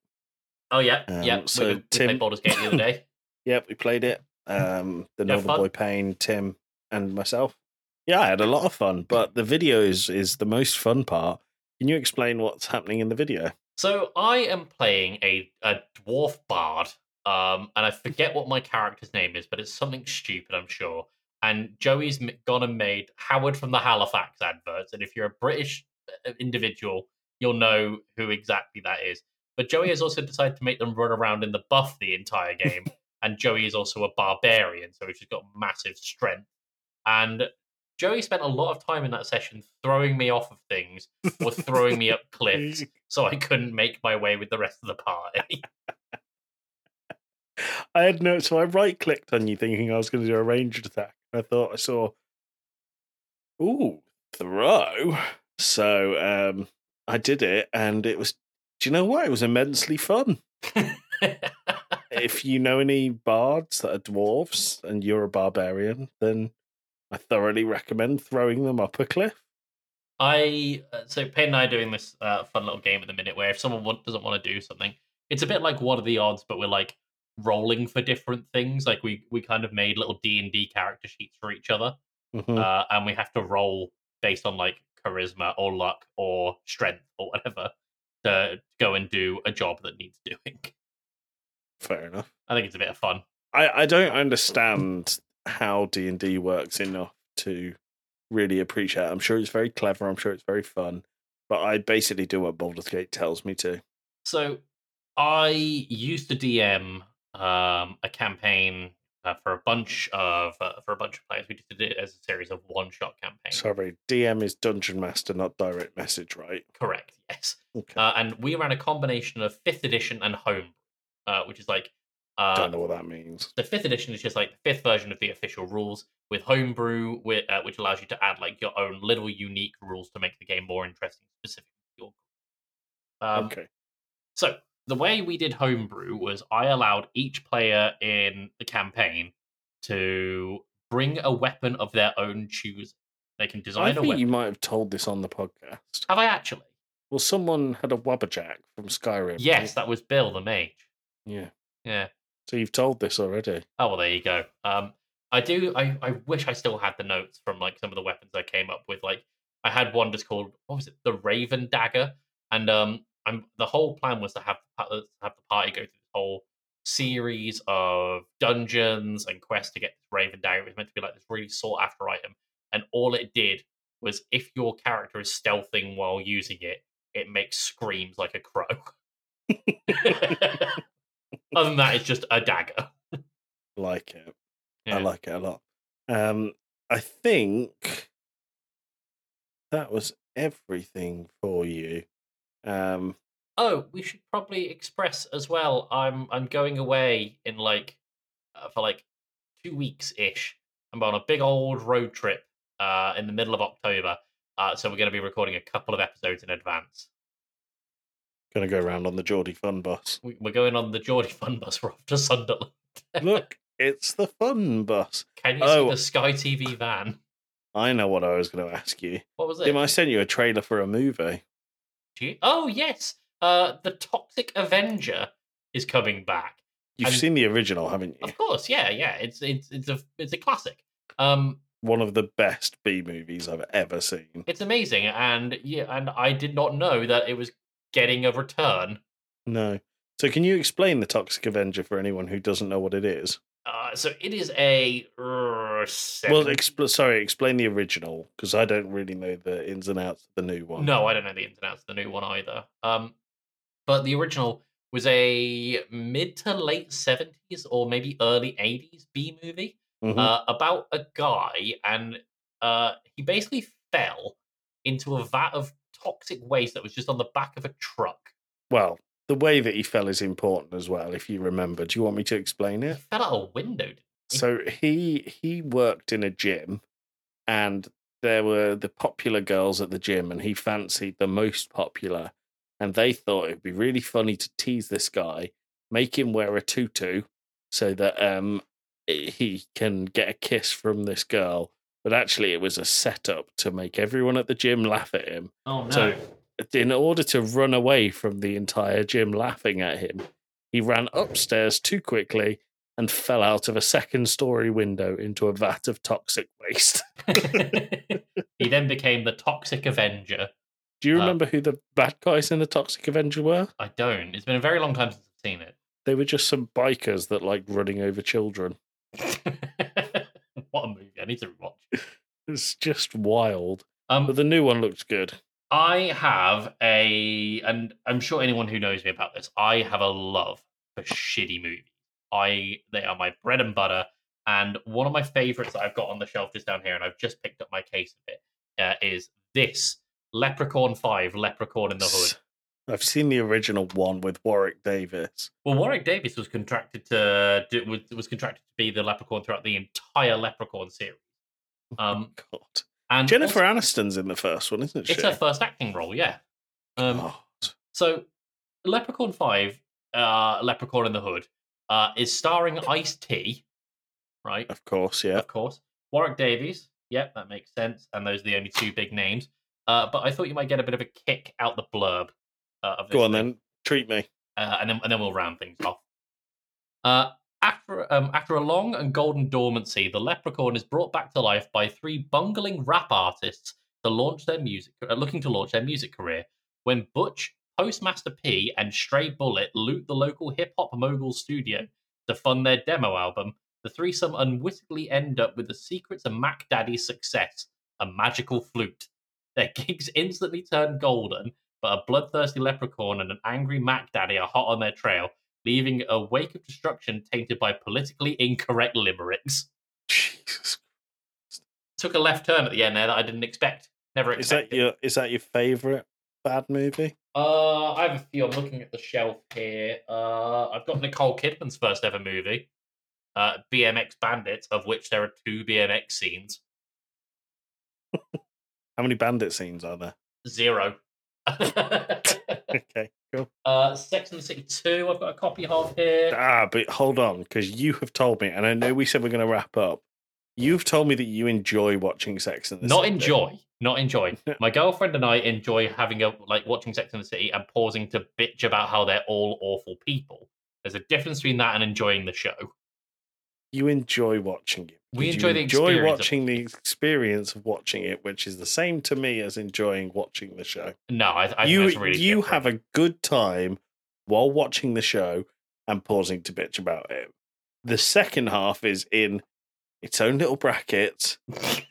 Oh, yeah. So we played Baldur's Gate the other day. Yeah, we played it. The Northern Boy, Paine, Tim, and myself. Yeah, I had a lot of fun, but the video is the most fun part. Can you explain what's happening in the video? So I am playing a dwarf bard, and I forget what my character's name is, but it's something stupid, I'm sure. And Joey's gone and made Howard from the Halifax adverts, and if you're a British individual, you'll know who exactly that is. But Joey has also decided to make them run around in the buff the entire game, and Joey is also a barbarian, so he's just got massive strength. And Joey spent a lot of time in that session throwing me off of things or throwing me up cliffs, so I couldn't make my way with the rest of the party. I had no, so I right-clicked on you thinking I was going to do a ranged attack. I thought I saw, throw. So I did it, and it was, do you know what? It was immensely fun. If you know any bards that are dwarves and you're a barbarian, then I thoroughly recommend throwing them up a cliff. So Paine and I are doing this fun little game at the minute where if someone doesn't want to do something, it's a bit like what are the odds, but we're like rolling for different things. Like we kind of made little D&D character sheets for each other, mm-hmm. And we have to roll based on like charisma or luck or strength or whatever to go and do a job that needs doing. Fair enough. I think it's a bit of fun. I don't understand how D&D works enough to really appreciate it. I'm sure it's very clever. I'm sure it's very fun. But I basically do what Baldur's Gate tells me to. So I used to DM a campaign for a bunch of players. We did it as a series of one-shot campaigns. Sorry, DM is Dungeon Master, not direct message, right? Correct, yes. Okay. And we ran a combination of 5th edition and Home, which is like... don't know what that means. The 5th edition is just like the 5th version of the official rules with Homebrew, which allows you to add like your own little unique rules to make the game more interesting, specifically your group. Okay. So the way we did homebrew was I allowed each player in the campaign to bring a weapon of their own choosing. They can design a weapon. I think you might have told this on the podcast. Have I actually? Well, someone had a Wabberjack from Skyrim. Yes, right? That was Bill, the mage. Yeah. Yeah. So you've told this already. Oh, well, there you go. I wish I still had the notes from like some of the weapons I came up with. Like I had one just called, what was it? The Raven Dagger. And the whole plan was to have the party go through this whole series of dungeons and quests to get this Raven Dagger. It was meant to be like this really sought after item. And all it did was if your character is stealthing while using it, it makes screams like a crow. Other than that, it's just a dagger. Like it. Yeah. I like it a lot. I think that was everything for you. We should probably express as well. I'm going away in for 2 weeks ish. I'm on a big old road trip in the middle of October, so we're going to be recording a couple of episodes in advance. Going to go around on the Geordie Fun Bus. We're going on the Geordie Fun Bus. We're off to Sunderland. Look, it's the Fun Bus. Can you see the Sky TV van? I know what I was going to ask you. What was it? Tim, I sent you a trailer for a movie. Oh, yes. The Toxic Avenger is coming back. You've seen the original, haven't you? Of course, yeah. It's a classic. One of the best B movies I've ever seen. It's amazing, and I did not know that it was getting a return. No. So can you explain the Toxic Avenger for anyone who doesn't know what it is? So it is a... explain the original, because I don't really know the ins and outs of the new one. No, I don't know the ins and outs of the new one either. But the original was a mid to late 70s or maybe early 80s B movie about a guy, and he basically fell into a vat of toxic waste that was just on the back of a truck. Well, the way that he fell is important as well, if you remember. Do you want me to explain it? He fell out a window. Didn't he? So he worked in a gym, and there were the popular girls at the gym, and he fancied the most popular. And they thought it'd be really funny to tease this guy, make him wear a tutu so that he can get a kiss from this girl. But actually it was a setup to make everyone at the gym laugh at him. Oh, no. So, in order to run away from the entire gym laughing at him, he ran upstairs too quickly and fell out of a second-story window into a vat of toxic waste. He then became the Toxic Avenger. Do you remember who the bad guys in the Toxic Avenger were? I don't. It's been a very long time since I've seen it. They were just some bikers that like running over children. What a movie. I need to rewatch. It's just wild. But the new one looks good. I have and I'm sure anyone who knows me about this, I have a love for shitty movies. They are my bread and butter, and one of my favourites that I've got on the shelf is down here, and I've just picked up my case of it, is this, Leprechaun 5, Leprechaun in the Hood. I've seen the original one with Warwick Davis. Well, Warwick Davis was contracted to be the Leprechaun throughout the entire Leprechaun series. Oh God. And Jennifer Aniston's in the first one, isn't she? It's her first acting role, yeah. So, Leprechaun 5, Leprechaun in the Hood, is starring Ice-T, right? Of course, yeah. Of course. Warwick Davies, yep, that makes sense. And those are the only two big names. But I thought you might get a bit of a kick out the blurb. Of this. Go on then, treat me. And then we'll round things off. After a long and golden dormancy, the Leprechaun is brought back to life by three bungling rap artists looking to launch their music career. When Butch, Postmaster P, and Stray Bullet loot the local hip-hop mogul's studio to fund their demo album, the threesome unwittingly end up with the secret to Mac Daddy's success, a magical flute. Their gigs instantly turn golden, but a bloodthirsty Leprechaun and an angry Mac Daddy are hot on their trail, leaving a wake of destruction tainted by politically incorrect limericks. Jesus. Took a left turn at the end there that I didn't expect. Never expected. Is that your favourite bad movie? I have a few. I'm looking at the shelf here. I've got Nicole Kidman's first ever movie, BMX Bandits, of which there are two BMX scenes. How many bandit scenes are there? Zero. Okay, Cool. Sex and the City 2, I've got a copy of here. Ah, but hold on, because you have told me, and I know we said we're going to wrap up, you've told me that you enjoy watching Sex and the City. Not enjoy. My girlfriend and I enjoy having watching Sex and the City and pausing to bitch about how they're all awful people. There's a difference between that and enjoying the show. You enjoy watching it. We enjoy the experience of watching it, which is the same to me as enjoying watching the show. No, I think that's really you different. Have a good time while watching the show and pausing to bitch about it. The second half is in its own little brackets.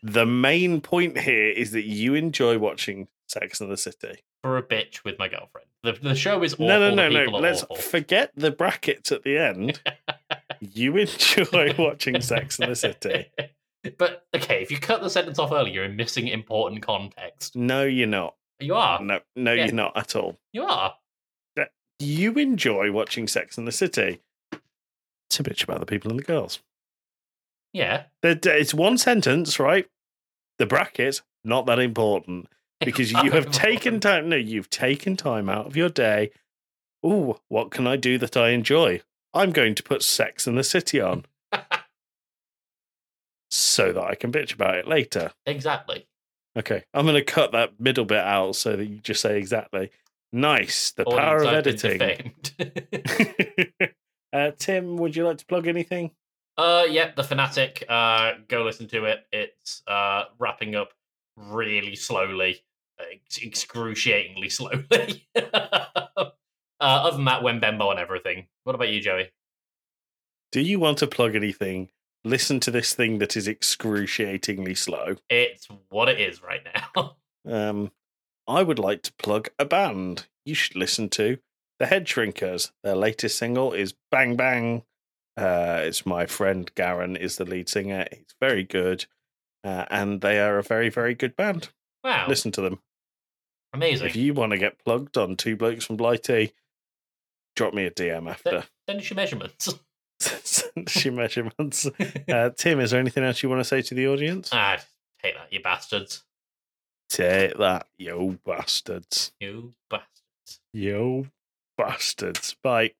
The main point here is that you enjoy watching Sex and the City. For a bitch with my girlfriend. The show is awful. No. Let's forget the brackets at the end. You enjoy watching Sex and the City. But, okay, if you cut the sentence off earlier, you're missing important context. No, you're not. You are. No, you're not at all. You are. You enjoy watching Sex and the City. It's a bitch about the people and the girls. Yeah. It's one sentence, right? The brackets, not that important. Because you have taken time. No, you've taken time out of your day. Ooh, what can I do that I enjoy? I'm going to put Sex and the City on so that I can bitch about it later. Exactly. Okay, I'm going to cut that middle bit out so that you just say exactly. Nice, the audience power of editing. Tim, would you like to plug anything? The Fanatic. Go listen to it. It's wrapping up really slowly, excruciatingly slowly. Other than that, Wembembo on everything. What about you, Joey? Do you want to plug anything? Listen to this thing that is excruciatingly slow. It's what it is right now. I would like to plug a band you should listen to, The Head Shrinkers. Their latest single is Bang Bang. It's my friend Garen is the lead singer. He's very good. And they are a very, very good band. Wow. Listen to them. Amazing. If you want to get plugged on Two Blokes from Blighty, drop me a DM after. Send us your measurements. Tim, is there anything else you want to say to the audience? Take that, you bastards. Take that, you bastards. You bastards. You bastards. Bye.